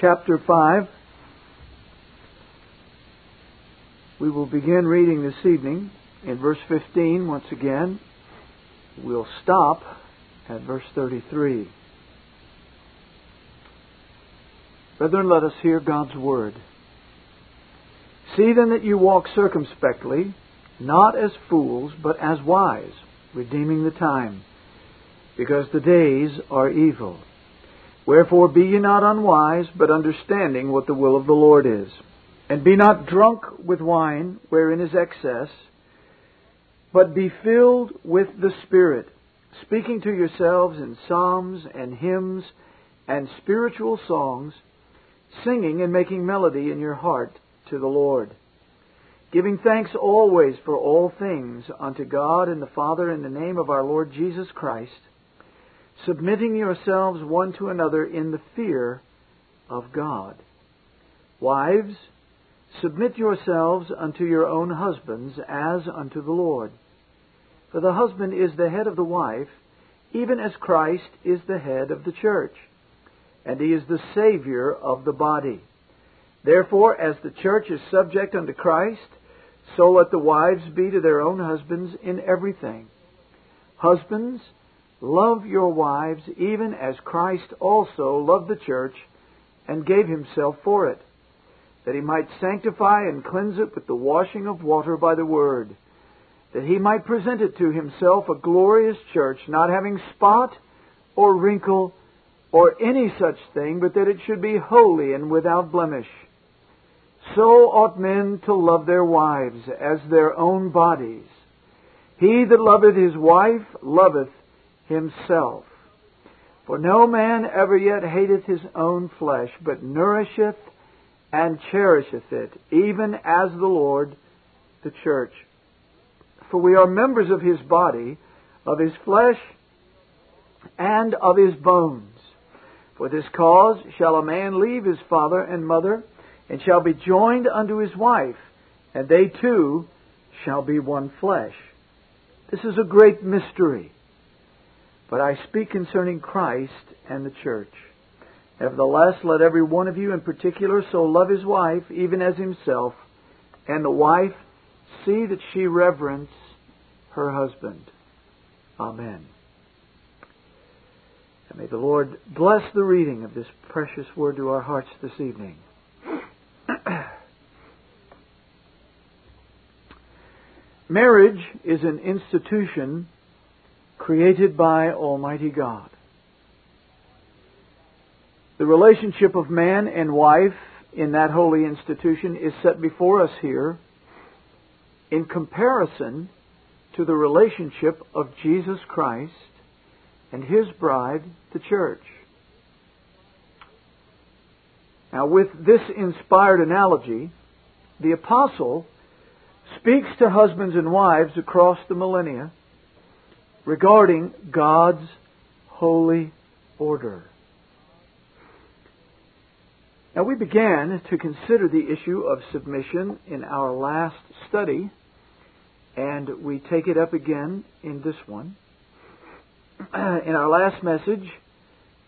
chapter 5. We will begin reading this evening in verse 15 once again. We'll stop at verse 33. Brethren, let us hear God's Word. See then that you walk circumspectly, not as fools, but as wise, redeeming the time, because the days are evil. Wherefore be ye not unwise, but understanding what the will of the Lord is. And be not drunk with wine, wherein is excess, but be filled with the Spirit, speaking to yourselves in psalms and hymns and spiritual songs, singing and making melody in your heart to the Lord, giving thanks always for all things unto God and the Father in the name of our Lord Jesus Christ, submitting yourselves one to another in the fear of God. Wives, submit yourselves unto your own husbands as unto the Lord. For the husband is the head of the wife, even as Christ is the head of the church, and he is the Savior of the body. Therefore, as the church is subject unto Christ, so let the wives be to their own husbands in everything. Husbands, love your wives, even as Christ also loved the church and gave himself for it, that he might sanctify and cleanse it with the washing of water by the word, that he might present it to himself a glorious church, not having spot or wrinkle or any such thing, but that it should be holy and without blemish. So ought men to love their wives as their own bodies. He that loveth his wife loveth himself. For no man ever yet hateth his own flesh, but nourisheth and cherisheth it, even as the Lord, the church. For we are members of his body, of his flesh, and of his bones. For this cause shall a man leave his father and mother, and shall be joined unto his wife, and they two shall be one flesh. This is a great mystery, but I speak concerning Christ and the church. Nevertheless, let every one of you in particular so love his wife, even as himself, and the wife see that she reverence her husband. Amen. And may the Lord bless the reading of this precious word to our hearts this evening. Marriage is an institution created by Almighty God. The relationship of man and wife in that holy institution is set before us here in comparison to the relationship of Jesus Christ and his bride, the church. Now, with this inspired analogy, the apostle speaks to husbands and wives across the millennia regarding God's holy order. Now, we began to consider the issue of submission in our last study, and we take it up again in this one. In our last message,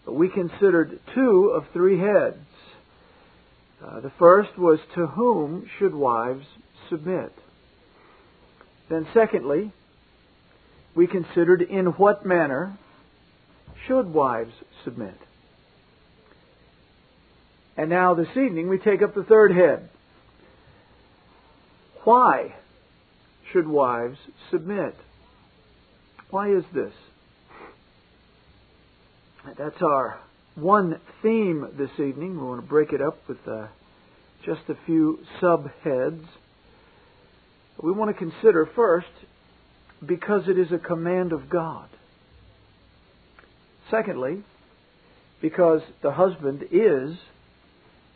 we considered two of three heads. The first was, to whom should wives submit? Then secondly, we considered in what manner should wives submit. And now this evening we take up the third head. Why should wives submit? Why is this? That's our one theme this evening. We want to break it up with just a few subheads. We want to consider first, because it is a command of God. Secondly, because the husband is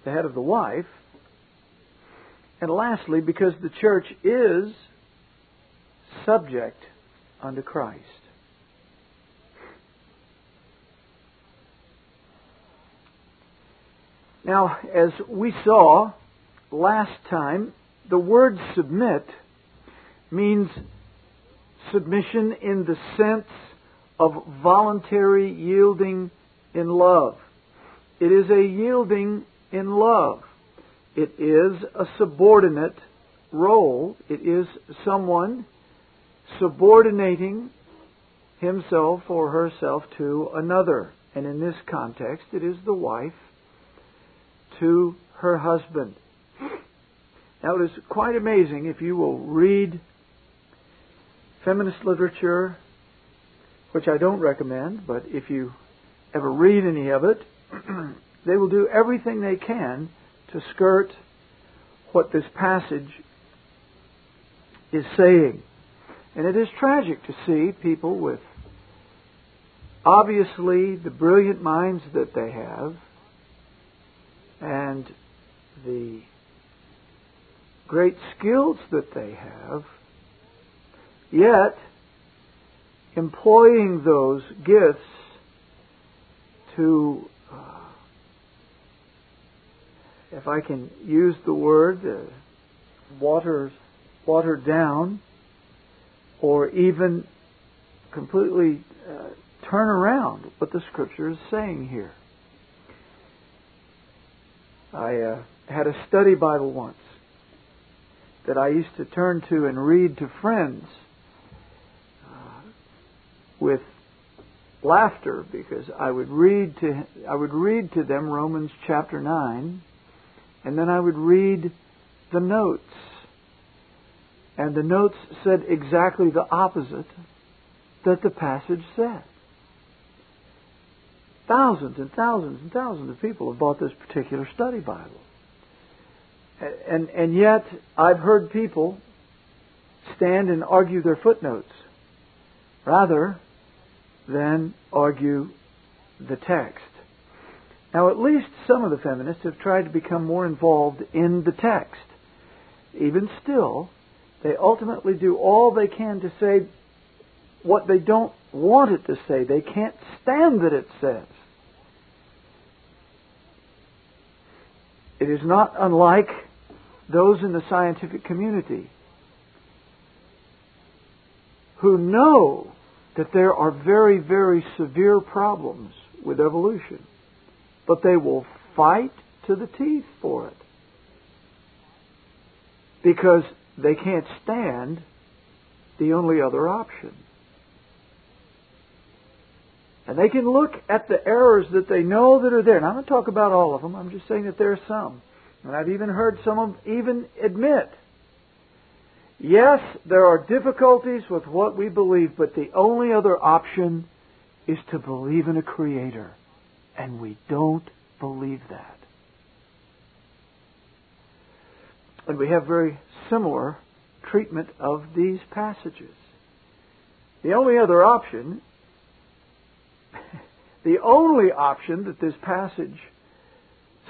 the head of the wife. And lastly, because the church is subject unto Christ. Now, as we saw last time, the word submit means submission in the sense of voluntary yielding in love. It is a yielding in love. It is a subordinate role. It is someone subordinating himself or herself to another. And in this context, it is the wife to her husband. Now, it is quite amazing if you will read feminist literature, which I don't recommend, but if you ever read any of it, they will do everything they can to skirt what this passage is saying. And it is tragic to see people with obviously the brilliant minds that they have and the great skills that they have, yet employing those gifts to, if I can use the word, water down, or even completely turn around what the Scripture is saying here. I had a study Bible once that I used to turn to and read to friends with laughter, because I would read to them Romans chapter 9, and then I would read the notes, and the notes said exactly the opposite that the passage said. Thousands and thousands and thousands of people have bought this particular study Bible. And yet, I've heard people stand and argue their footnotes rather than argue the text. Now, at least some of the feminists have tried to become more involved in the text. Even still, they ultimately do all they can to say what they don't want it to say. They can't stand that it says. It is not unlike those in the scientific community who know that there are very, very severe problems with evolution, but they will fight to the teeth for it because they can't stand the only other option. And they can look at the errors that they know that are there. And I'm not talking about all of them. I'm just saying that there are some. And I've even heard some of them even admit, yes, there are difficulties with what we believe, but the only other option is to believe in a Creator. And we don't believe that. And we have very similar treatment of these passages. The only other option, the only option that this passage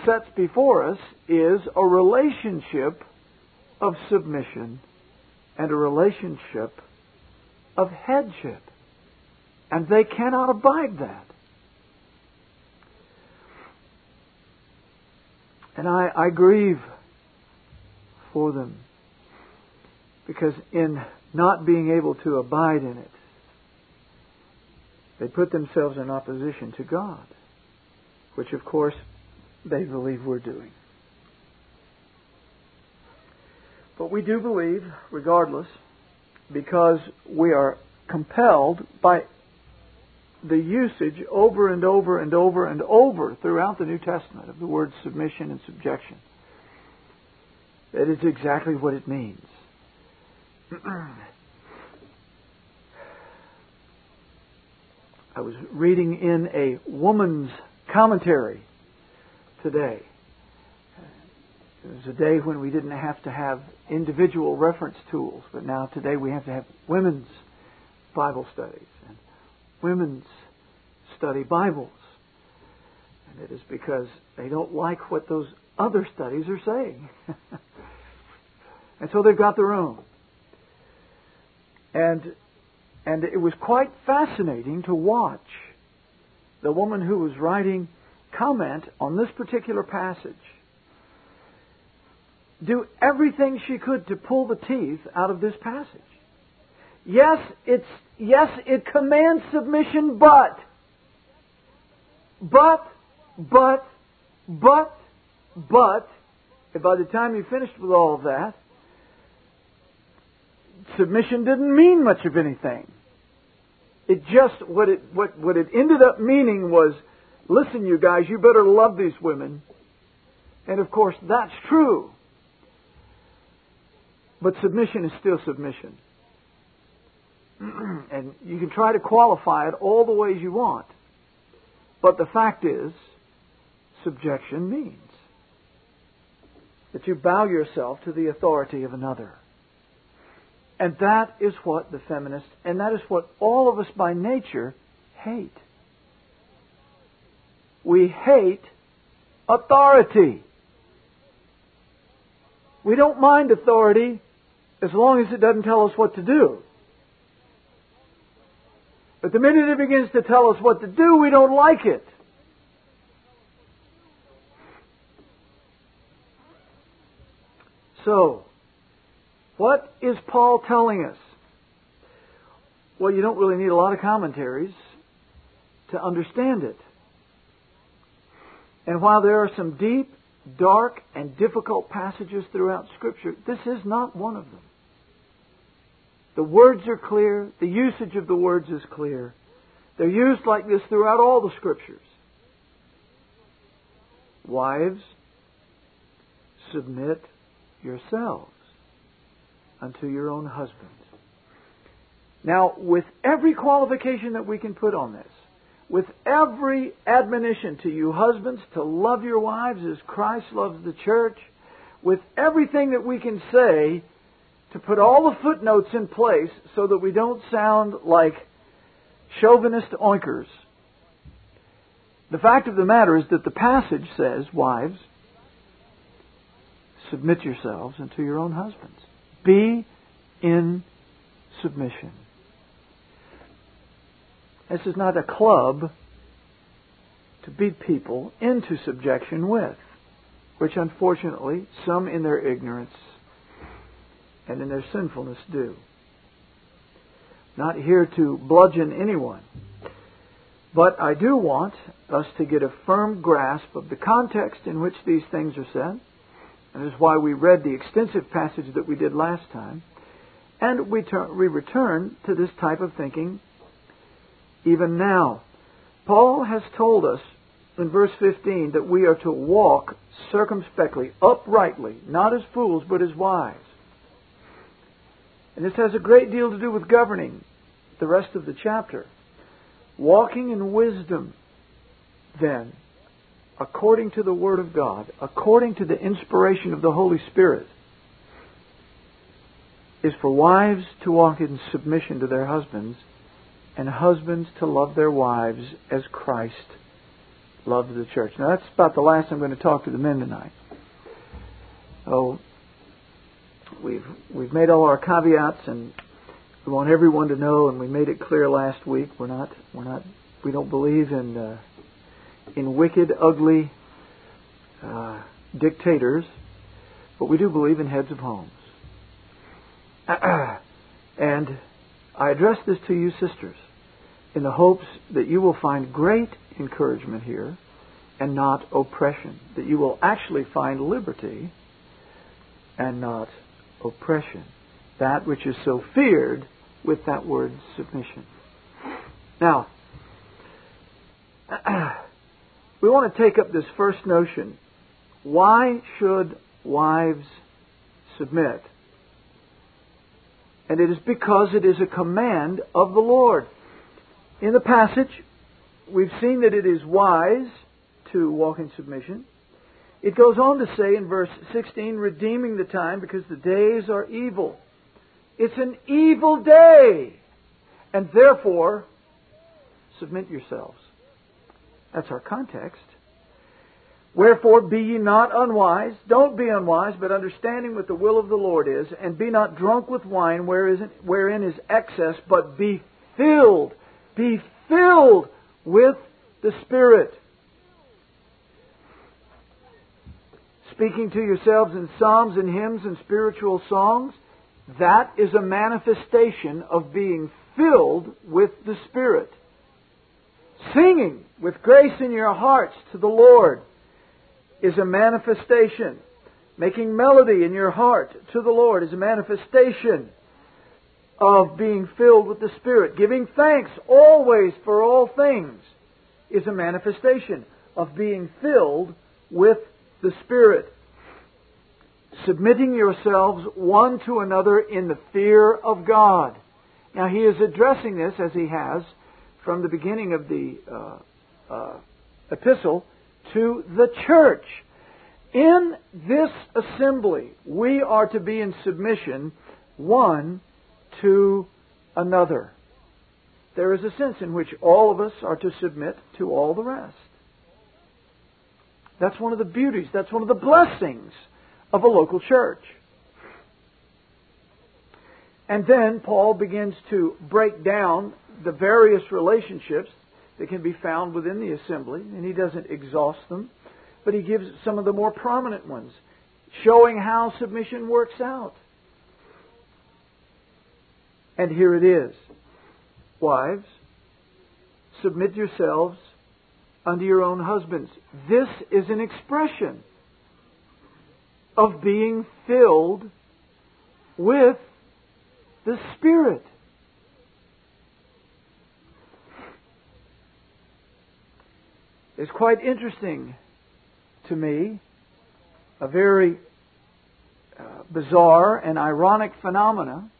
sets before us is a relationship of submission and a relationship of headship. And they cannot abide that. And I grieve for them, because in not being able to abide in it, they put themselves in opposition to God, which, of course, they believe we're doing. But we do believe, regardless, because we are compelled by the usage over and over and over and over throughout the New Testament of the words submission and subjection. That is exactly what it means. I was reading in a woman's commentary today. It was a day when we didn't have to have individual reference tools, but now today we have to have women's Bible studies and women's study Bibles. And it is because they don't like what those other studies are saying. And so they've got their own. And it was quite fascinating to watch the woman who was writing comment on this particular passage do everything she could to pull the teeth out of this passage. Yes, it commands submission, but But by the time he finished with all of that, submission didn't mean much of anything. It just, what it ended up meaning was, listen, you guys, you better love these women. And of course, that's true. But submission is still submission. And you can try to qualify it all the ways you want. But the fact is, subjection means that you bow yourself to the authority of another. And that is what the feminists, and that is what all of us by nature hate. We hate authority. We don't mind authority as long as it doesn't tell us what to do. But the minute it begins to tell us what to do, we don't like it. So, what is Paul telling us? Well, you don't really need a lot of commentaries to understand it. And while there are some deep, dark, and difficult passages throughout Scripture, this is not one of them. The words are clear. The usage of the words is clear. They're used like this throughout all the Scriptures. Wives, submit yourselves unto your own husbands. Now, with every qualification that we can put on this, with every admonition to you husbands to love your wives as Christ loves the church, with everything that we can say to put all the footnotes in place so that we don't sound like chauvinist oinkers, the fact of the matter is that the passage says, wives, submit yourselves unto your own husbands. Be in submission. This is not a club to beat people into subjection with, which unfortunately some in their ignorance and in their sinfulness do. Not here to bludgeon anyone, but I do want us to get a firm grasp of the context in which these things are said, and this is why we read the extensive passage that we did last time, and we return to this type of thinking even now. Paul has told us in verse 15 that we are to walk circumspectly, uprightly, not as fools, but as wise. And this has a great deal to do with governing the rest of the chapter. Walking in wisdom, then, according to the Word of God, according to the inspiration of the Holy Spirit, is for wives to walk in submission to their husbands, and husbands to love their wives as Christ loved the church. Now, that's about the last I'm going to talk to the men tonight. Oh, we've made all our caveats, and we want everyone to know, and we made it clear last week. We don't believe in wicked, ugly dictators, but we do believe in heads of homes. And I address this to you, sisters, in the hopes that you will find great encouragement here and not oppression, that you will actually find liberty and not oppression, that which is so feared with that word submission. Now, we want to take up this first notion. Why should wives submit? And it is because it is a command of the Lord. In the passage, we've seen that it is wise to walk in submission. It goes on to say in verse 16, redeeming the time because the days are evil. It's an evil day. And therefore, submit yourselves. That's our context. Wherefore, be ye not unwise. Don't be unwise, but understanding what the will of the Lord is. And be not drunk with wine wherein is excess, but be filled. Be filled with the Spirit. Speaking to yourselves in psalms and hymns and spiritual songs. That is a manifestation of being filled with the Spirit. Singing with grace in your hearts to the Lord. is a manifestation. Making melody in your heart to the Lord is a manifestation of being filled with the Spirit. Giving thanks always for all things is a manifestation of being filled with the Spirit. Submitting yourselves one to another in the fear of God. Now, he is addressing this, as he has from the beginning of the epistle, to the church. In this assembly, we are to be in submission one to another. There is a sense in which all of us are to submit to all the rest. That's one of the beauties. That's one of the blessings of a local church. And then Paul begins to break down the various relationships that can be found within the assembly, and he doesn't exhaust them, but he gives some of the more prominent ones, showing how submission works out. And here it is. Wives, submit yourselves unto your own husbands. This is an expression of being filled with the Spirit. It's quite interesting to me, a very bizarre and ironic phenomena,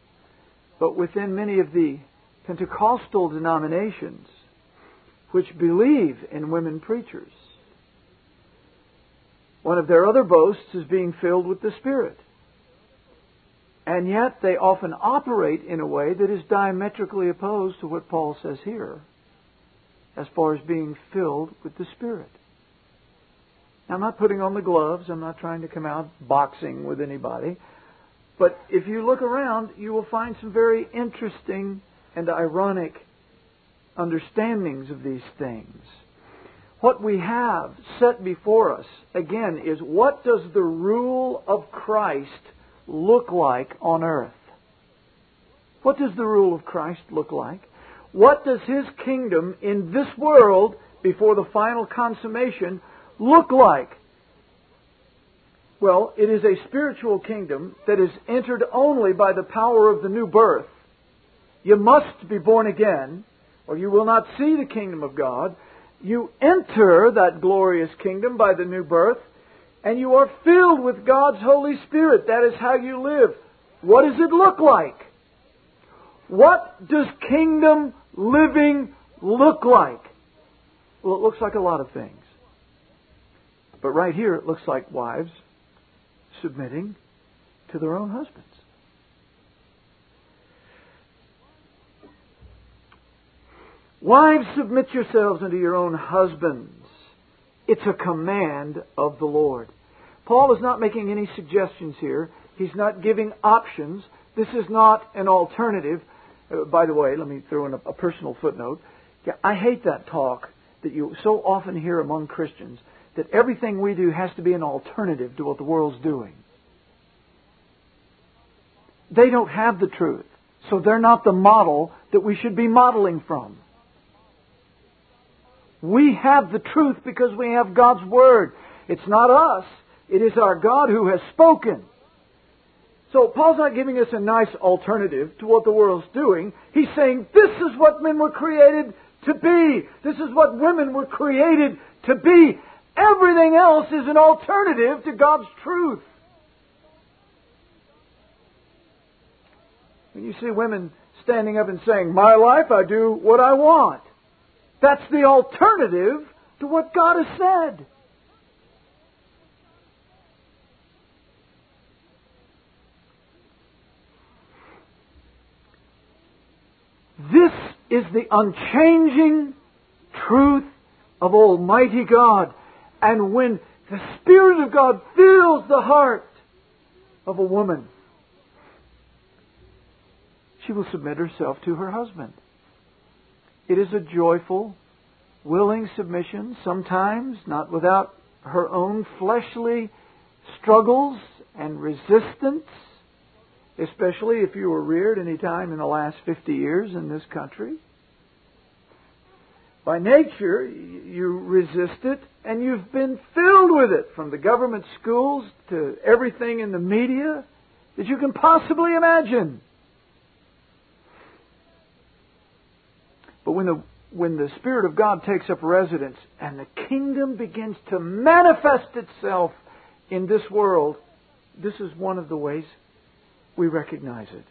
but within many of the Pentecostal denominations which believe in women preachers, one of their other boasts is being filled with the Spirit. And yet they often operate in a way that is diametrically opposed to what Paul says here as far as being filled with the Spirit. Now, I'm not putting on the gloves. I'm not trying to come out boxing with anybody. But if you look around, you will find some very interesting and ironic understandings of these things. What we have set before us, again, is what does the rule of Christ look like on earth? What does the rule of Christ look like? What does His kingdom in this world, before the final consummation, look like? Well, it is a spiritual kingdom that is entered only by the power of the new birth. You must be born again, or you will not see the kingdom of God. You enter that glorious kingdom by the new birth, and you are filled with God's Holy Spirit. That is how you live. What does it look like? What does kingdom living look like? Well, it looks like a lot of things. But right here, it looks like wives submitting to their own husbands. Wives, submit yourselves unto your own husbands. It's a command of the Lord. Paul is not making any suggestions here. He's not giving options. This is not an alternative. By the way, let me throw in a personal footnote. Yeah, I hate that talk that you so often hear among Christians that everything we do has to be an alternative to what the world's doing. They don't have the truth, so they're not the model that we should be modeling from. We have the truth because we have God's Word. It's not us. It is our God who has spoken. So Paul's not giving us a nice alternative to what the world's doing. He's saying this is what men were created to be. This is what women were created to be. Everything else is an alternative to God's truth. When you see women standing up and saying, "My life, I do what I want," that's the alternative to what God has said. This is the unchanging truth of Almighty God. And when the Spirit of God fills the heart of a woman, she will submit herself to her husband. It is a joyful, willing submission, sometimes not without her own fleshly struggles and resistance, especially if you were reared any time in the last 50 years in this country. By nature, you resist it, and you've been filled with it, from the government schools to everything in the media that you can possibly imagine. But when the Spirit of God takes up residence and the kingdom begins to manifest itself in this world, this is one of the ways we recognize it.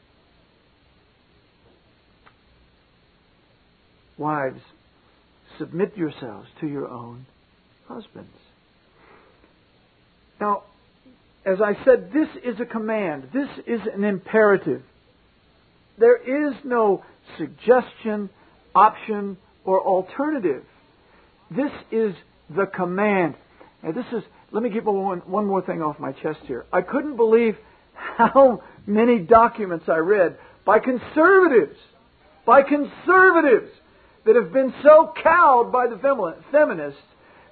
Wives, submit yourselves to your own husbands. Now, as I said, this is a command. This is an imperative. There is no suggestion, option, or alternative. This is the command. Now, let me get one more thing off my chest here. I couldn't believe how many documents I read by conservatives that have been so cowed by the feminists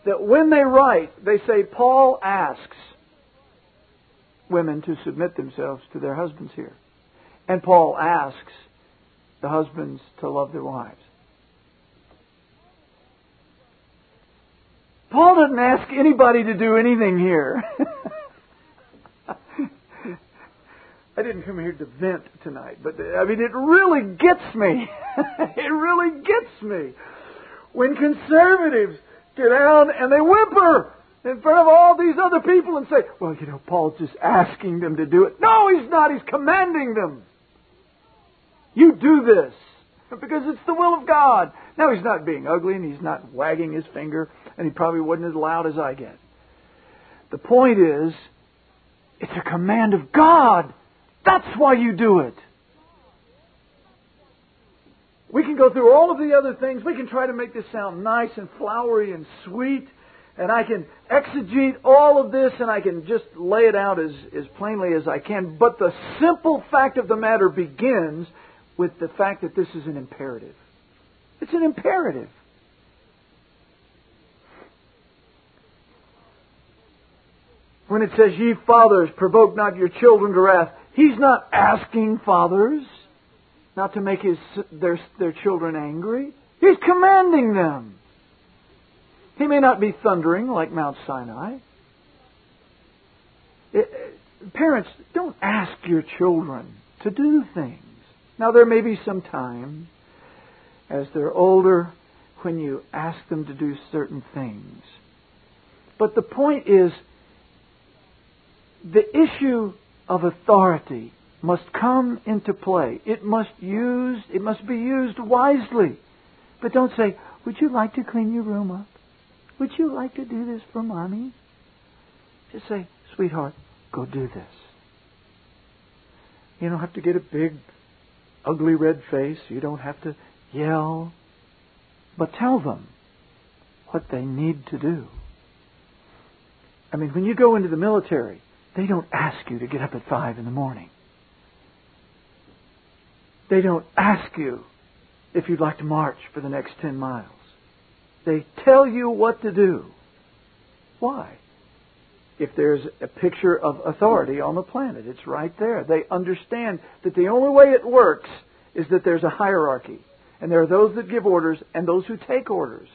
that when they write, they say, Paul asks women to submit themselves to their husbands here. And Paul asks the husbands to love their wives. Paul didn't ask anybody to do anything here. I didn't come here to vent tonight, but it really gets me. It really gets me when conservatives get down and they whimper in front of all these other people and say, well, Paul's just asking them to do it. No, he's not. He's commanding them. You do this because it's the will of God. Now, he's not being ugly and he's not wagging his finger, and he probably wasn't as loud as I get. The point is, it's a command of God. That's why you do it. We can go through all of the other things. We can try to make this sound nice and flowery and sweet, and I can exegete all of this, and I can just lay it out as plainly as I can. But the simple fact of the matter begins with the fact that this is an imperative. It's an imperative. When it says, ye fathers, provoke not your children to wrath, he's not asking fathers not to make their children angry. He's commanding them. He may not be thundering like Mount Sinai. Parents, don't ask your children to do things. Now, there may be some time, as they're older, when you ask them to do certain things. But the point is, the issue of authority must come into play. It must be used wisely. But don't say, would you like to clean your room up? Would you like to do this for Mommy? Just say, sweetheart, go do this. You don't have to get a big, ugly red face. You don't have to yell. But tell them what they need to do. I mean, when you go into the military, they don't ask you to get up at 5 in the morning. They don't ask you if you'd like to march for the next 10 miles. They tell you what to do. Why? If there's a picture of authority on the planet, it's right there. They understand that the only way it works is that there's a hierarchy. And there are those that give orders and those who take orders.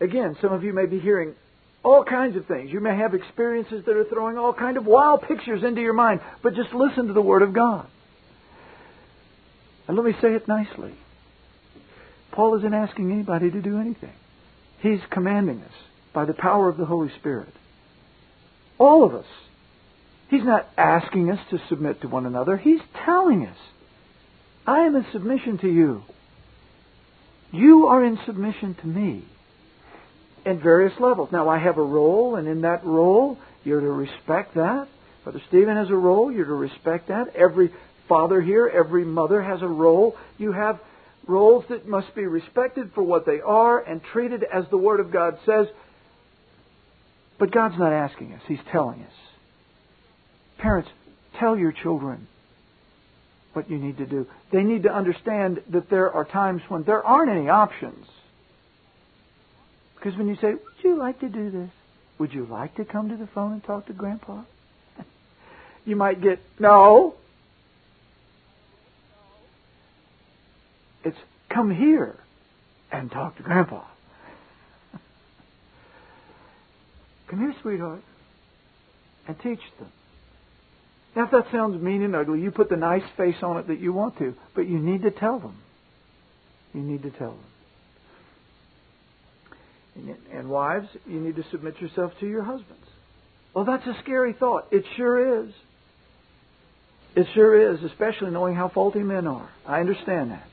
Again, some of you may be hearing all kinds of things. You may have experiences that are throwing all kinds of wild pictures into your mind. But just listen to the Word of God. And let me say it nicely. Paul isn't asking anybody to do anything. He's commanding us by the power of the Holy Spirit. All of us. He's not asking us to submit to one another. He's telling us, I am in submission to you. You are in submission to me. At various levels. Now, I have a role, and in that role, you're to respect that. Brother Stephen has a role, you're to respect that. Every father here, every mother has a role. You have roles that must be respected for what they are and treated as the Word of God says. But God's not asking us. He's telling us. Parents, tell your children what you need to do. They need to understand that there are times when there aren't any options. Because when you say, would you like to do this? Would you like to come to the phone and talk to Grandpa? You might get, no. It's Come here and talk to Grandpa. Come here, sweetheart, and teach them. Now, if that sounds mean and ugly, you put the nice face on it that you want to, but you need to tell them. You need to tell them. And wives, you need to submit yourself to your husbands. Well, that's a scary thought. It sure is. It sure is, especially knowing how faulty men are. I understand that.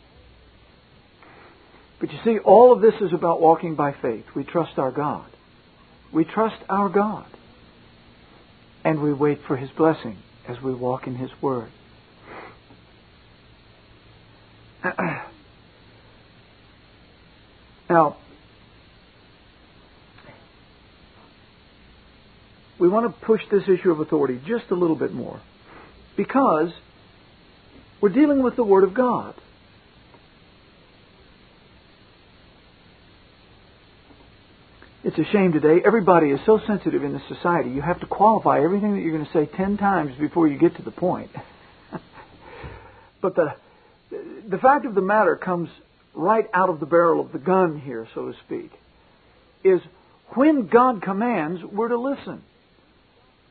But you see, all of this is about walking by faith. We trust our God. We trust our God. And we wait for His blessing as we walk in His Word. Now, we want to push this issue of authority just a little bit more, because we're dealing with the Word of God. It's a shame today. Everybody is so sensitive in this society. You have to qualify everything that you're going to say 10 times before you get to the point. But the fact of the matter comes right out of the barrel of the gun here, so to speak, is when God commands, we're to listen.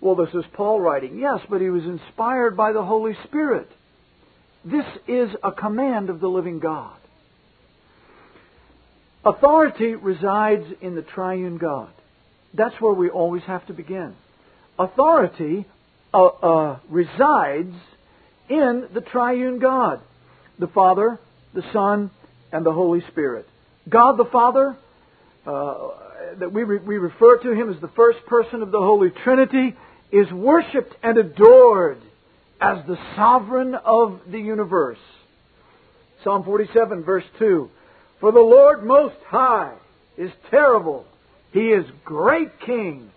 Well, this is Paul writing. Yes, but he was inspired by the Holy Spirit. This is a command of the living God. Authority resides in the triune God. That's where we always have to begin. Authority resides in the triune God, the Father, the Son, and the Holy Spirit. God the Father, that we refer to Him as the first person of the Holy Trinity, is worshipped and adored as the sovereign of the universe. Psalm 47, verse 2. For the Lord Most High is terrible. He is great King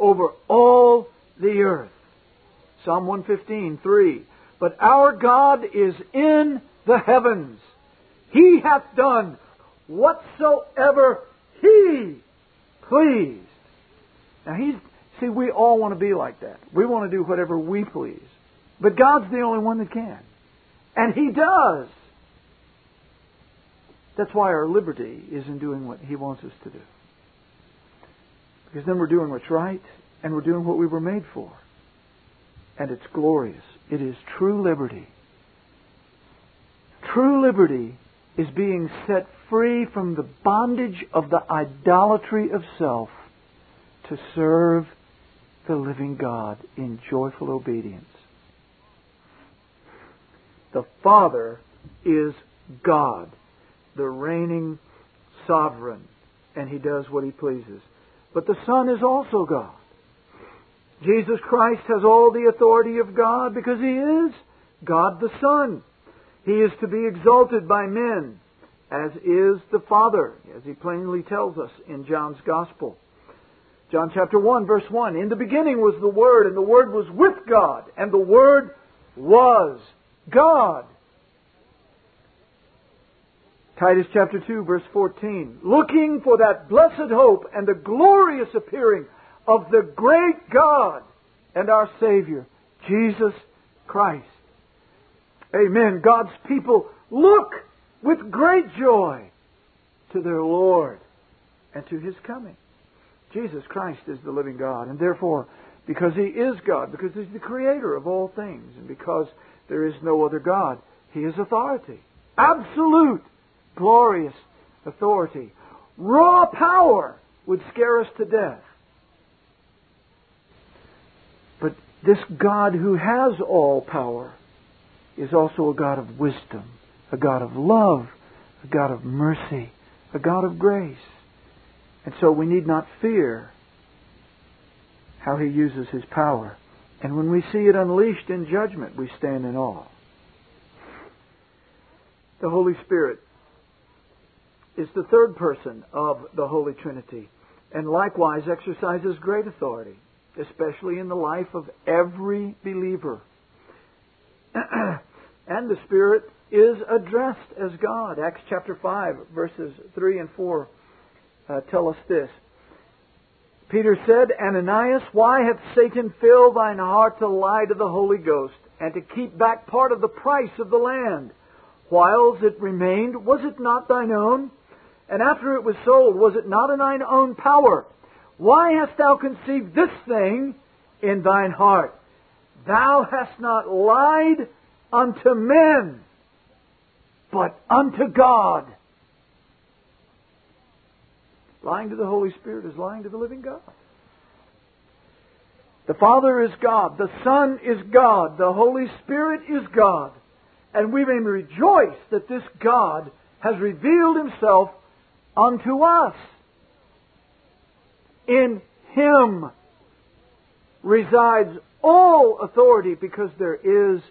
over all the earth. Psalm 115, 3. But our God is in the heavens. He hath done whatsoever He pleased. Now, see, we all want to be like that. We want to do whatever we please. But God's the only one that can. And He does. That's why our liberty is in doing what He wants us to do. Because then we're doing what's right, and we're doing what we were made for. And it's glorious. It is true liberty. True liberty is being set free from the bondage of the idolatry of self to serve the living God in joyful obedience. The Father is God, the reigning sovereign, and He does what He pleases. But the Son is also God. Jesus Christ has all the authority of God because He is God the Son. He is to be exalted by men, as is the Father, as He plainly tells us in John's Gospel. John chapter 1, verse 1, in the beginning was the Word, and the Word was with God, and the Word was God. Titus chapter 2, verse 14. Looking for that blessed hope and the glorious appearing of the great God and our Savior, Jesus Christ. Amen. God's people look with great joy to their Lord and to His coming. Jesus Christ is the living God, and therefore, because He is God, because He's the Creator of all things, and because there is no other God, He is authority. Absolute, glorious authority. Raw power would scare us to death. But this God who has all power is also a God of wisdom, a God of love, a God of mercy, a God of grace. And so we need not fear how He uses His power. And when we see it unleashed in judgment, we stand in awe. The Holy Spirit is the third person of the Holy Trinity, and likewise exercises great authority, especially in the life of every believer. And the Spirit is addressed as God. Acts chapter 5, verses 3 and 4 tell us this. Peter said, Ananias, why hath Satan filled thine heart to lie to the Holy Ghost, and to keep back part of the price of the land, Whiles it remained, was it not thine own? And after it was sold, was it not in thine own power? Why hast thou conceived this thing in thine heart? Thou hast not lied unto men, but unto God. Lying to the Holy Spirit is lying to the living God. The Father is God. The Son is God. The Holy Spirit is God. And we may rejoice that this God has revealed Himself unto us. In Him resides all authority, because there is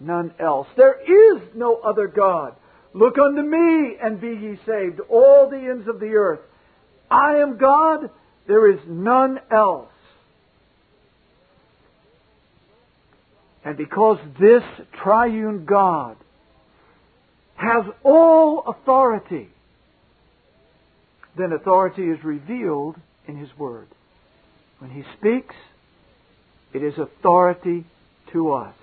none else. There is no other God. Look unto me and be ye saved, all the ends of the earth. I am God, there is none else. And because this triune God has all authority, then authority is revealed in His Word. When He speaks, it is authority to us.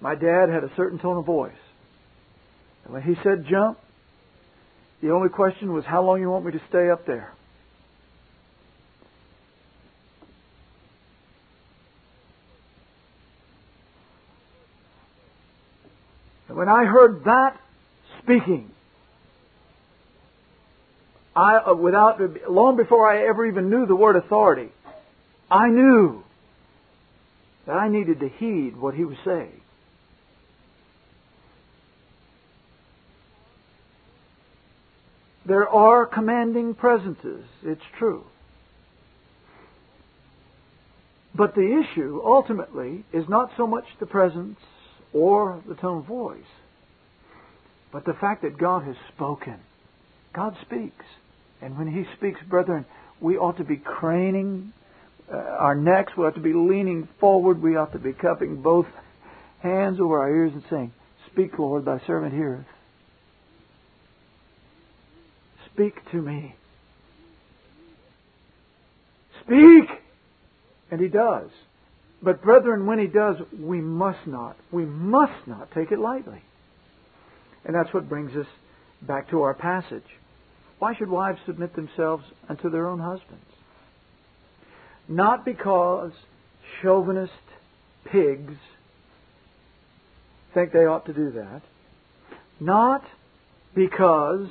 My dad had a certain tone of voice. And when he said jump, the only question was, how long you want me to stay up there? And when I heard that speaking, long before I ever even knew the word authority, I knew that I needed to heed what he was saying. There are commanding presences, it's true. But the issue, ultimately, is not so much the presence or the tone of voice, but the fact that God has spoken. God speaks. And when He speaks, brethren, we ought to be craning our necks, we ought to be leaning forward, we ought to be cupping both hands over our ears and saying, "Speak, Lord, thy servant heareth. Speak to me. Speak!" And He does. But brethren, when He does, we must not take it lightly. And that's what brings us back to our passage. Why should wives submit themselves unto their own husbands? Not because chauvinist pigs think they ought to do that. Not because,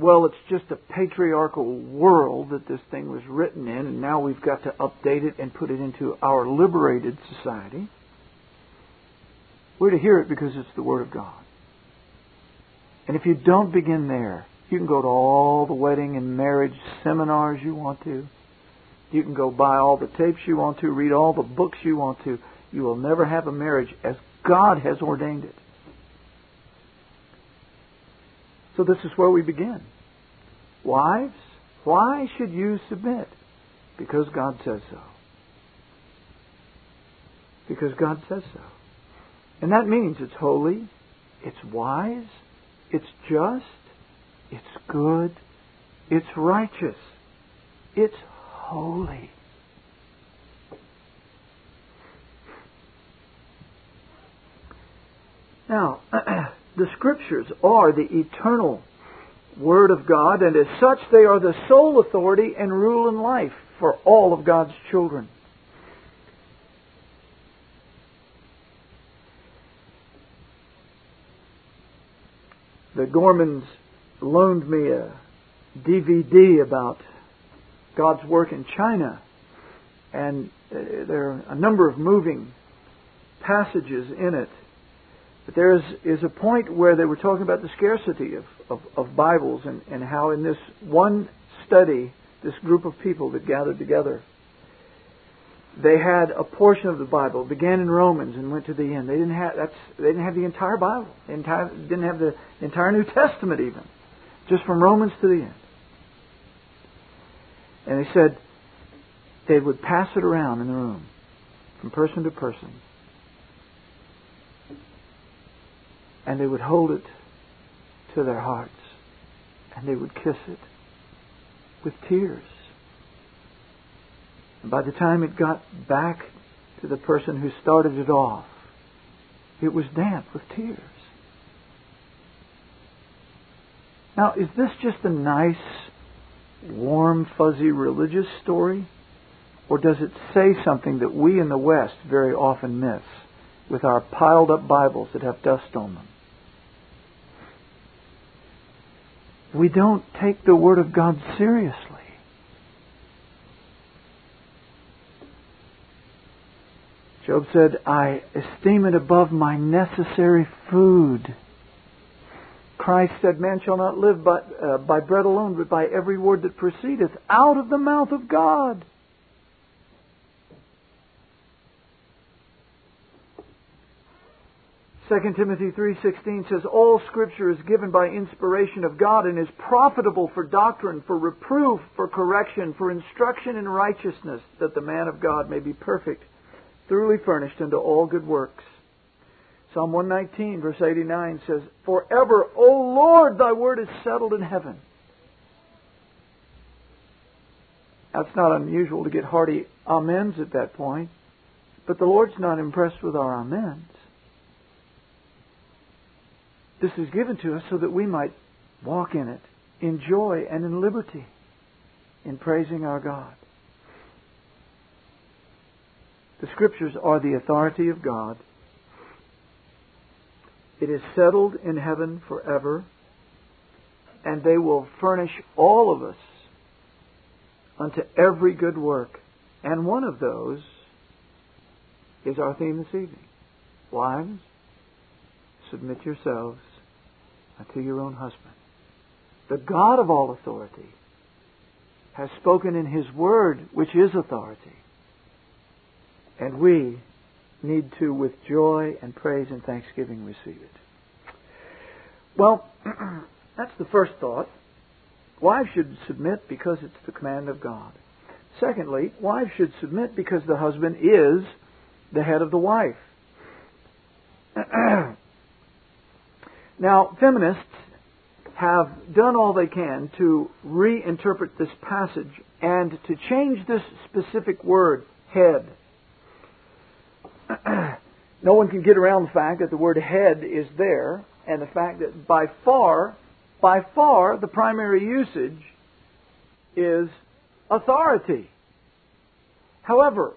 well, it's just a patriarchal world that this thing was written in, and now we've got to update it and put it into our liberated society. We're to hear it because it's the Word of God. And if you don't begin there, you can go to all the wedding and marriage seminars you want to. You can go buy all the tapes you want to, read all the books you want to. You will never have a marriage as God has ordained it. So this is where we begin. Wives, why should you submit? Because God says so. Because God says so. And that means it's holy, it's wise, it's just, it's good, it's righteous, it's holy. Now, the Scriptures are the eternal Word of God, and as such they are the sole authority and rule in life for all of God's children. The Gormans loaned me a DVD about God's work in China, and there are a number of moving passages in it. But there is a point where they were talking about the scarcity of Bibles and how in this one study, this group of people that gathered together, they had a portion of the Bible, began in Romans and went to the end. They didn't have the entire Bible. Didn't have the entire New Testament even, just from Romans to the end. And they said they would pass it around in the room from person to person. And they would hold it to their hearts. And they would kiss it with tears. And by the time it got back to the person who started it off, It was damp with tears. Now, is this just a nice, warm, fuzzy religious story? Or does it say something that we in the West very often miss with our piled up Bibles that have dust on them? We don't take the Word of God seriously. Job said, I esteem it above my necessary food. Christ said, man shall not live by bread alone, but by every word that proceedeth out of the mouth of God. Second Timothy 3:16 says, all Scripture is given by inspiration of God and is profitable for doctrine, for reproof, for correction, for instruction in righteousness, that the man of God may be perfect, thoroughly furnished unto all good works. Psalm 119, verse 89 says, forever, O Lord, Thy word is settled in heaven. That's not unusual to get hearty amens at that point, but the Lord's not impressed with our amens. This is given to us so that we might walk in it, in joy and in liberty, in praising our God. The Scriptures are the authority of God. It is settled in heaven forever, and they will furnish all of us unto every good work. And one of those is our theme this evening. Wives, submit yourselves unto your own husband. The God of all authority has spoken in His Word, which is authority. And we need to, with joy and praise and thanksgiving, receive it. Well, that's the first thought. Wives should submit because it's the command of God. Secondly, wives should submit because the husband is the head of the wife. Now, feminists have done all they can to reinterpret this passage and to change this specific word, head. No one can get around the fact that the word head is there, and the fact that by far, the primary usage is authority. However,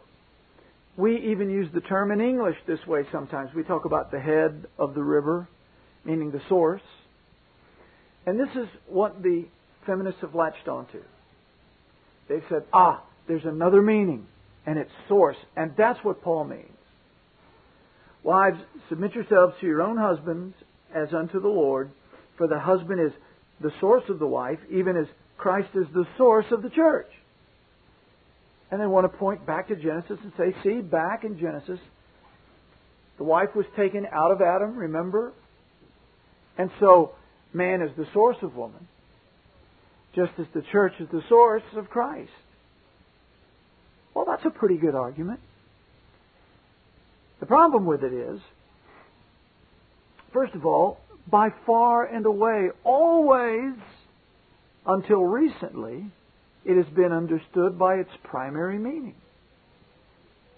we even use the term in English this way sometimes. We talk about the head of the river, meaning the source. And this is what the feminists have latched onto. They've said, there's another meaning, and it's source, and that's what Paul means. Wives, submit yourselves to your own husbands as unto the Lord, for the husband is the source of the wife, even as Christ is the source of the church. And they want to point back to Genesis and say, see, back in Genesis, the wife was taken out of Adam, remember? And so, man is the source of woman, just as the church is the source of Christ. Well, that's a pretty good argument. The problem with it is, first of all, by far and away, always, until recently, it has been understood by its primary meaning.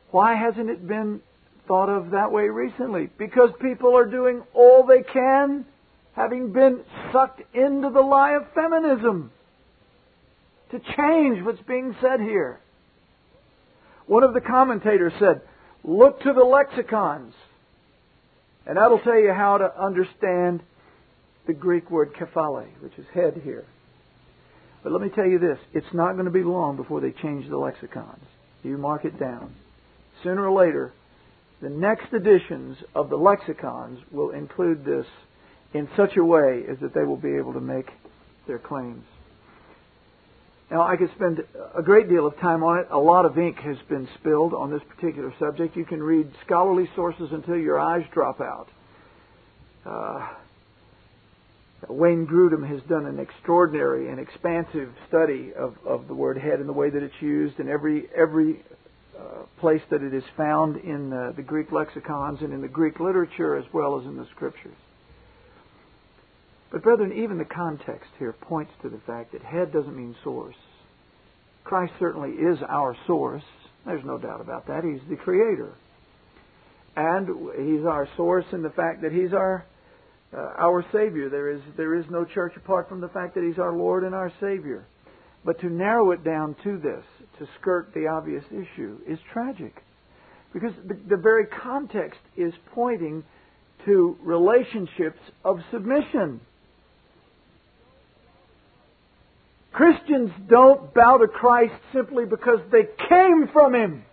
Why hasn't it been thought of that way recently? Because people are doing all they can, having been sucked into the lie of feminism, to change what's being said here. One of the commentators said, look to the lexicons, and that'll tell you how to understand the Greek word kephale, which is head here. But let me tell you this, it's not going to be long before they change the lexicons. You mark it down. Sooner or later, the next editions of the lexicons will include this in such a way as that they will be able to make their claims. Now, I could spend a great deal of time on it. A lot of ink has been spilled on this particular subject. You can read scholarly sources until your eyes drop out. Wayne Grudem has done an extraordinary and expansive study of the word head and the way that it's used in every place that it is found in the Greek lexicons and in the Greek literature as well as in the Scriptures. But brethren, even the context here points to the fact that head doesn't mean source. Christ certainly is our source. There's no doubt about that. He's the Creator. And He's our source in the fact that He's our Savior. There is no church apart from the fact that He's our Lord and our Savior. But to narrow it down to this, to skirt the obvious issue, is tragic. Because the very context is pointing to relationships of submission. Christians don't bow to Christ simply because they came from Him.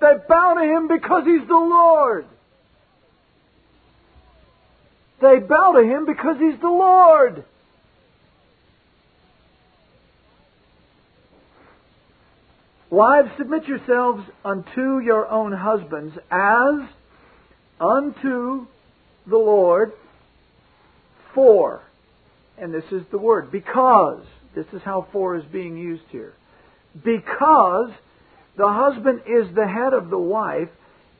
They bow to Him because He's the Lord. They bow to Him because He's the Lord. Wives, submit yourselves unto your own husbands as unto the Lord, for, and this is the word, because, this is how for is being used here, because the husband is the head of the wife,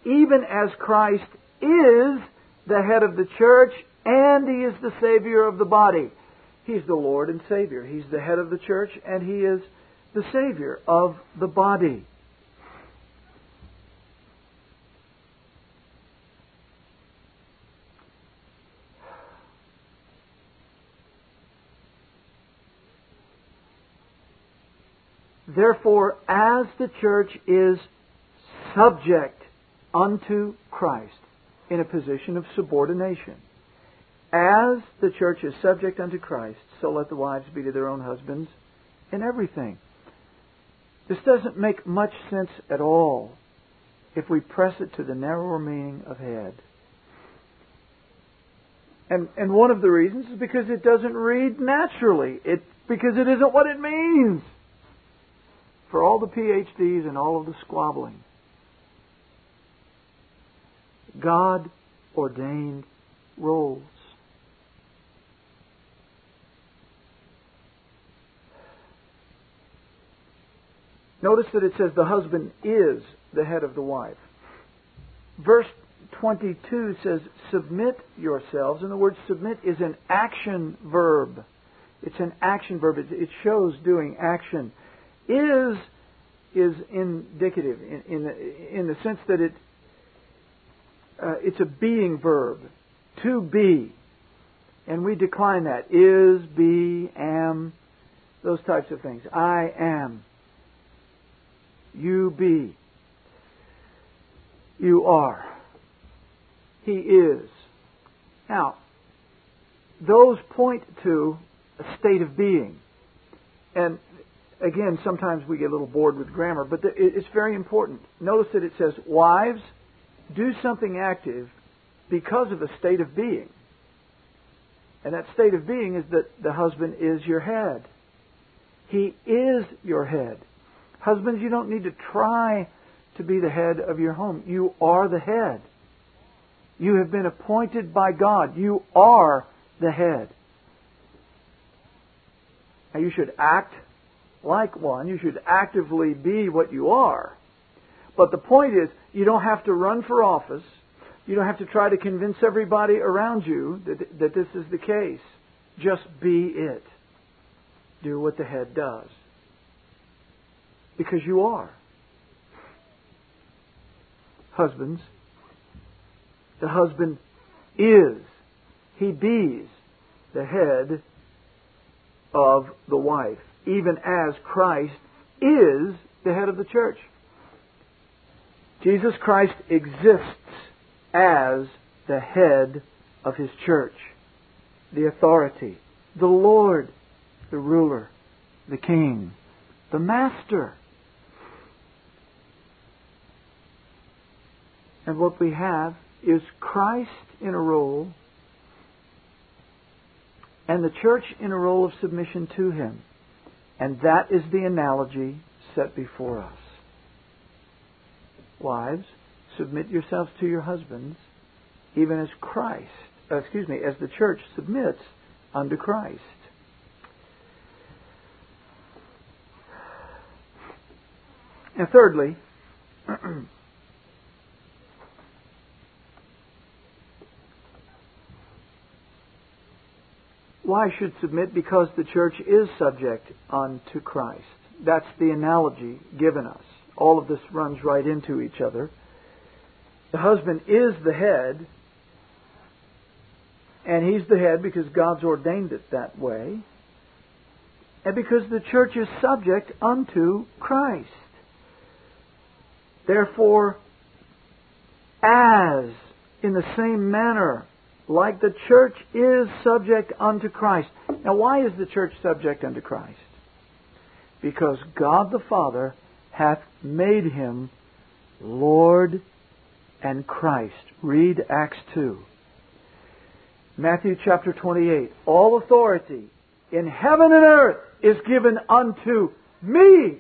even as Christ is the head of the church, and He is the Savior of the body. He's the Lord and Savior. He's the head of the church, and He is the Savior of the body. Therefore, as the church is subject unto Christ in a position of subordination, as the church is subject unto Christ, so let the wives be to their own husbands in everything. This doesn't make much sense at all if we press it to the narrower meaning of head. And one of the reasons is because it doesn't read naturally. Because it isn't what it means. For all the PhDs and all of the squabbling, God ordained roles. Notice that it says the husband is the head of the wife. Verse 22 says, submit yourselves. And the word submit is an action verb. It's an action verb. It shows doing action. Is indicative in the sense that it's a being verb, to be, and we decline that is, be, am, those types of things. I am. You be. You are. He is. Now, those point to a state of being, and again, sometimes we get a little bored with grammar, but it's very important. Notice that it says, wives, do something active because of a state of being. And that state of being is that the husband is your head. He is your head. Husbands, you don't need to try to be the head of your home. You are the head. You have been appointed by God. You are the head. Now, you should act like one. You should actively be what you are. But the point is, you don't have to run for office. You don't have to try to convince everybody around you that this is the case. Just be it. Do what the head does. Because you are. Husbands, the husband is. He bees the head of the wife, even as Christ is the head of the church. Jesus Christ exists as the head of His church, the authority, the Lord, the ruler, the King, the Master. And what we have is Christ in a role and the church in a role of submission to Him. And that is the analogy set before us. Wives, submit yourselves to your husbands, even as as the church submits unto Christ. And thirdly, wives should submit because the church is subject unto Christ. That's the analogy given us. All of this runs right into each other. The husband is the head, and he's the head because God's ordained it that way, and because the church is subject unto Christ. Therefore, as in the same manner, like the church is subject unto Christ. Now, why is the church subject unto Christ? Because God the Father hath made him Lord and Christ. Read Acts 2. Matthew chapter 28. All authority in heaven and earth is given unto me.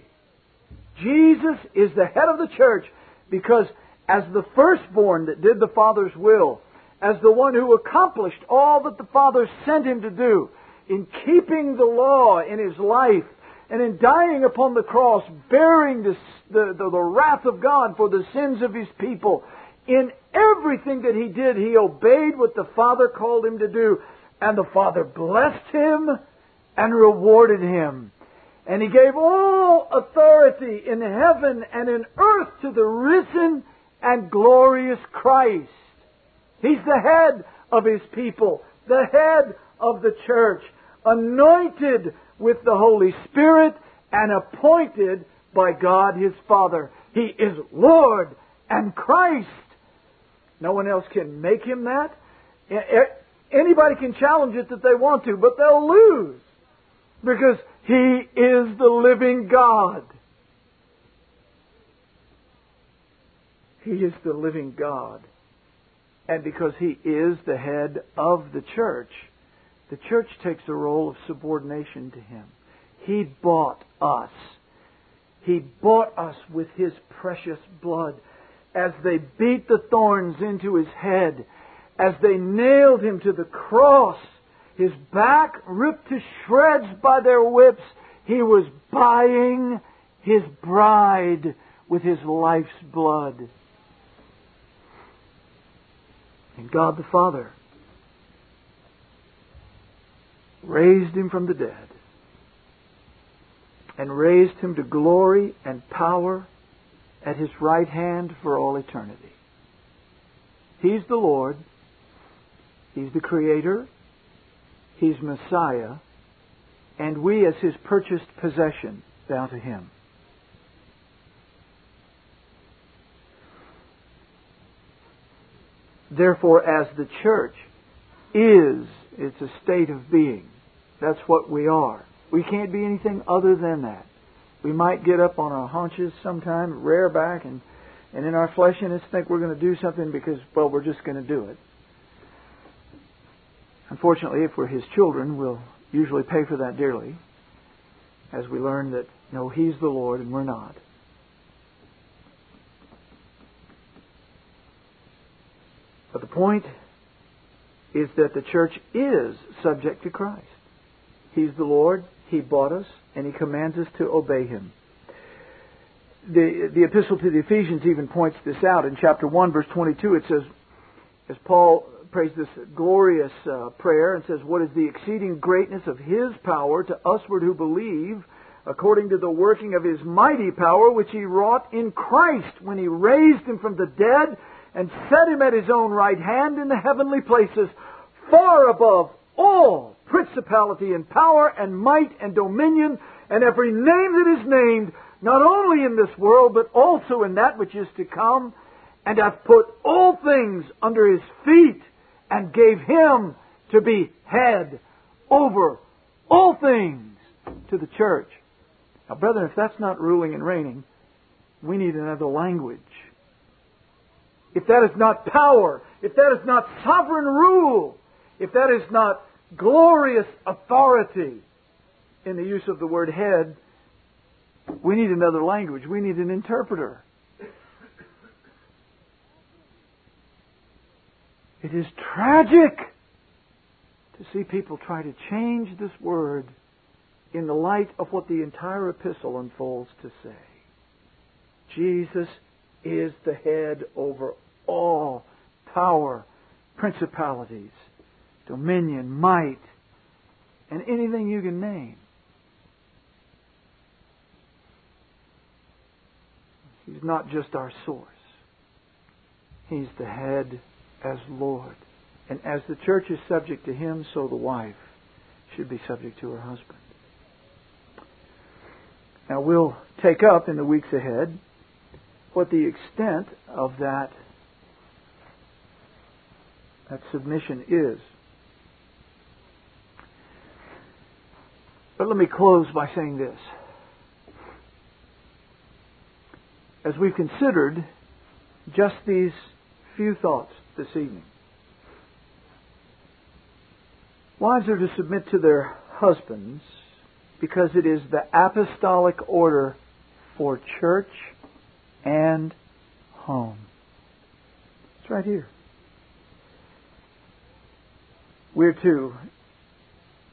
Jesus is the head of the church because as the firstborn that did the Father's will, as the one who accomplished all that the Father sent him to do, in keeping the law in his life, and in dying upon the cross, bearing the wrath of God for the sins of His people, in everything that He did, He obeyed what the Father called Him to do. And the Father blessed Him and rewarded Him. And He gave all authority in heaven and in earth to the risen and glorious Christ. He's the head of His people, the head of the church, anointed with the Holy Spirit and appointed by God His Father. He is Lord and Christ. No one else can make Him that. Anybody can challenge it that they want to, but they'll lose because He is the living God. He is the living God. And because He is the head of the church takes the role of subordination to Him. He bought us. He bought us with His precious blood. As they beat the thorns into His head, as they nailed Him to the cross, His back ripped to shreds by their whips, He was buying His bride with His life's blood. And God the Father raised Him from the dead and raised Him to glory and power at His right hand for all eternity. He's the Lord. He's the Creator. He's Messiah. And we as His purchased possession bow to Him. Therefore, as the church is, it's a state of being. That's what we are. We can't be anything other than that. We might get up on our haunches sometime, rear back, and in our fleshiness think we're going to do something because, well, we're just going to do it. Unfortunately, if we're His children, we'll usually pay for that dearly as we learn that, no, He's the Lord and we're not. But the point is that the church is subject to Christ. He's the Lord, He bought us, and He commands us to obey Him. The epistle to the Ephesians even points this out. In chapter 1, verse 22, it says, as Paul prays this glorious prayer, and says, what is the exceeding greatness of His power to usward who believe, according to the working of His mighty power, which He wrought in Christ when He raised Him from the dead, and set Him at His own right hand in the heavenly places, far above all principality and power and might and dominion, and every name that is named, not only in this world, but also in that which is to come, and hath put all things under His feet, and gave Him to be head over all things to the church. Now, brethren, if that's not ruling and reigning, we need another language. If that is not power, if that is not sovereign rule, if that is not glorious authority in the use of the word head, we need another language. We need an interpreter. It is tragic to see people try to change this word in the light of what the entire epistle unfolds to say. Jesus is the head over all power, principalities, dominion, might, and anything you can name. He's not just our source. He's the head as Lord. And as the church is subject to Him, so the wife should be subject to her husband. Now we'll take up in the weeks ahead what the extent of that submission is. But let me close by saying this. As we've considered just these few thoughts this evening, wives are to submit to their husbands because it is the apostolic order for church and home. It's right here. We're to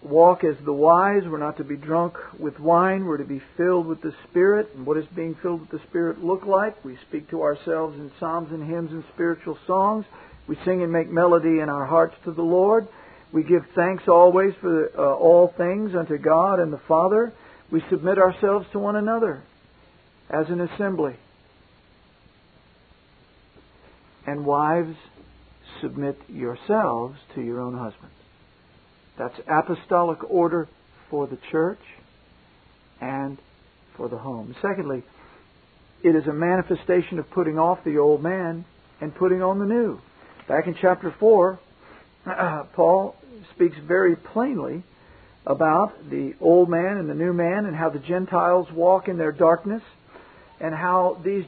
walk as the wise. We're not to be drunk with wine. We're to be filled with the Spirit. And what does being filled with the Spirit look like? We speak to ourselves in psalms and hymns and spiritual songs. We sing and make melody in our hearts to the Lord. We give thanks always for all things unto God and the Father. We submit ourselves to one another as an assembly. And wives, submit yourselves to your own husbands. That's apostolic order for the church and for the home. Secondly, it is a manifestation of putting off the old man and putting on the new. Back in chapter 4, Paul speaks very plainly about the old man and the new man and how the Gentiles walk in their darkness and how these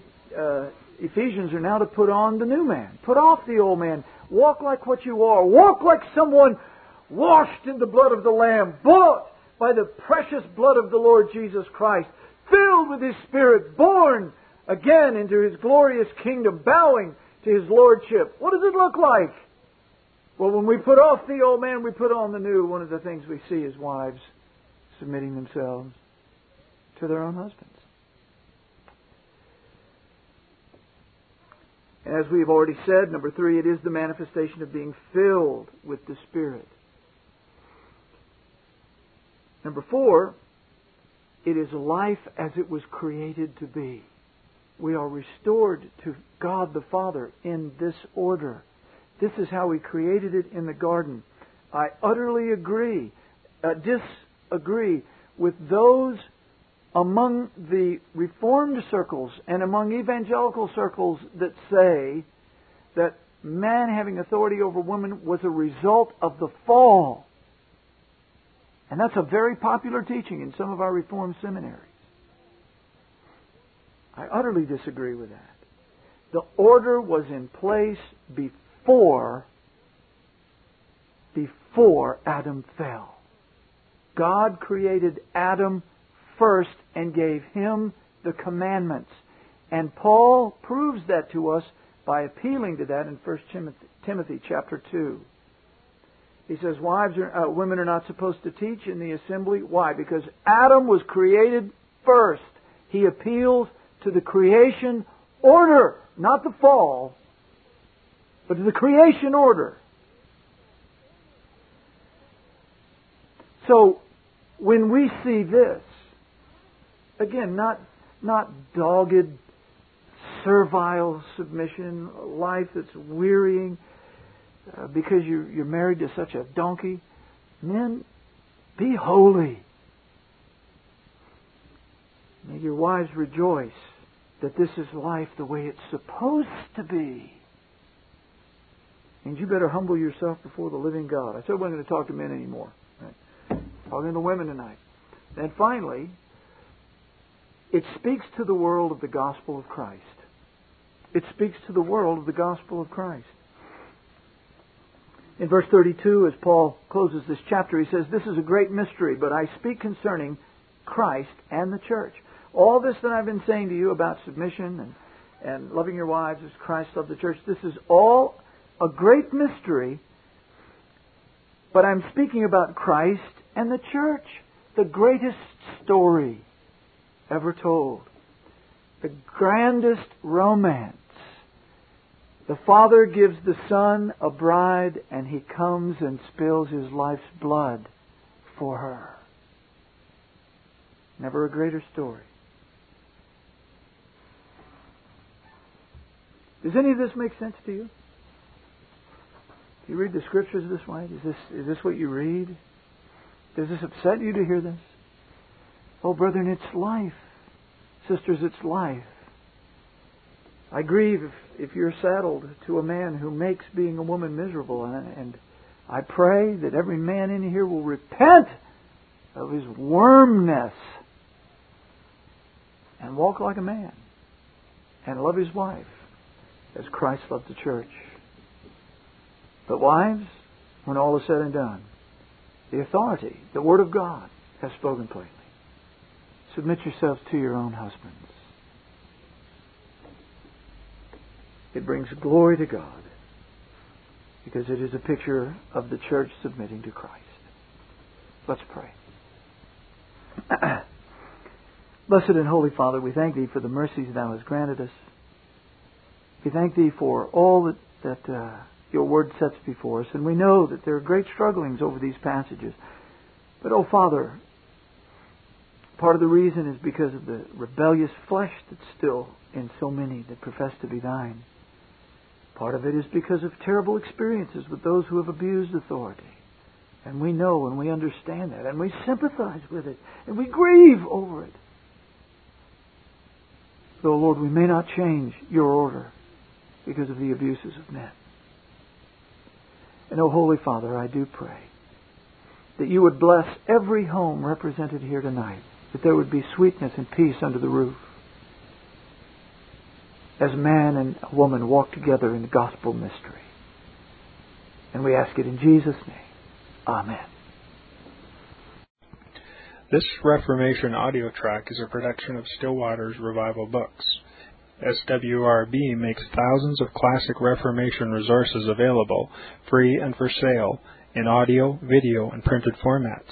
Ephesians are now to put on the new man. Put off the old man. Walk like what you are. Walk like someone washed in the blood of the Lamb, bought by the precious blood of the Lord Jesus Christ, filled with His Spirit, born again into His glorious kingdom, bowing to His lordship. What does it look like? Well, when we put off the old man, we put on the new. One of the things we see is wives submitting themselves to their own husbands. And as we've already said, number 3, it is the manifestation of being filled with the Spirit. Number 4, it is life as it was created to be. We are restored to God the Father in this order. This is how we created it in the garden. I utterly disagree with those among the Reformed circles and among evangelical circles that say that man having authority over woman was a result of the fall. And that's a very popular teaching in some of our Reformed seminaries. I utterly disagree with that. The order was in place before Adam fell. God created Adam first and gave him the commandments. And Paul proves that to us by appealing to that in 1 Timothy chapter 2. He says, women are not supposed to teach in the assembly. Why? Because Adam was created first. He appeals to the creation order, not the fall, but to the creation order. So, when we see this, again, not dogged, servile submission, life that's wearying, because you're married to such a donkey. Men, be holy. May your wives rejoice that this is life the way it's supposed to be. And you better humble yourself before the living God. I said I wasn't going to talk to men anymore. Right? Talking to women tonight. And finally, it speaks to the world of the gospel of Christ. It speaks to the world of the gospel of Christ. In verse 32, as Paul closes this chapter, he says, "This is a great mystery, but I speak concerning Christ and the church. All this that I've been saying to you about submission and loving your wives as Christ loved the church, this is all a great mystery, but I'm speaking about Christ and the church, the greatest story ever told, the grandest romance. The Father gives the Son a bride, and He comes and spills His life's blood for her. Never a greater story." Does any of this make sense to you? Do you read the Scriptures this way? Is this what you read? Does this upset you to hear this? Oh, brethren, it's life. Sisters, it's life. I grieve if you're saddled to a man who makes being a woman miserable. And I pray that every man in here will repent of his wormness and walk like a man and love his wife as Christ loved the church. But wives, when all is said and done, the authority, the Word of God, has spoken plainly. Submit yourselves to your own husbands. It brings glory to God because it is a picture of the church submitting to Christ. Let's pray. Blessed and Holy Father, we thank Thee for the mercies Thou hast granted us. We thank Thee for all that Your Word sets before us. And we know that there are great strugglings over these passages. But, oh Father, part of the reason is because of the rebellious flesh that's still in so many that profess to be Thine. Part of it is because of terrible experiences with those who have abused authority. And we know and we understand that. And we sympathize with it. And we grieve over it. Though, Lord, we may not change Your order because of the abuses of men. And, O Holy Father, I do pray that You would bless every home represented here tonight, that there would be sweetness and peace under the roof as man and woman walk together in the gospel mystery. And we ask it in Jesus' name. Amen. This Reformation audio track is a production of Stillwater's Revival Books. SWRB makes thousands of classic Reformation resources available, free and for sale, in audio, video, and printed formats.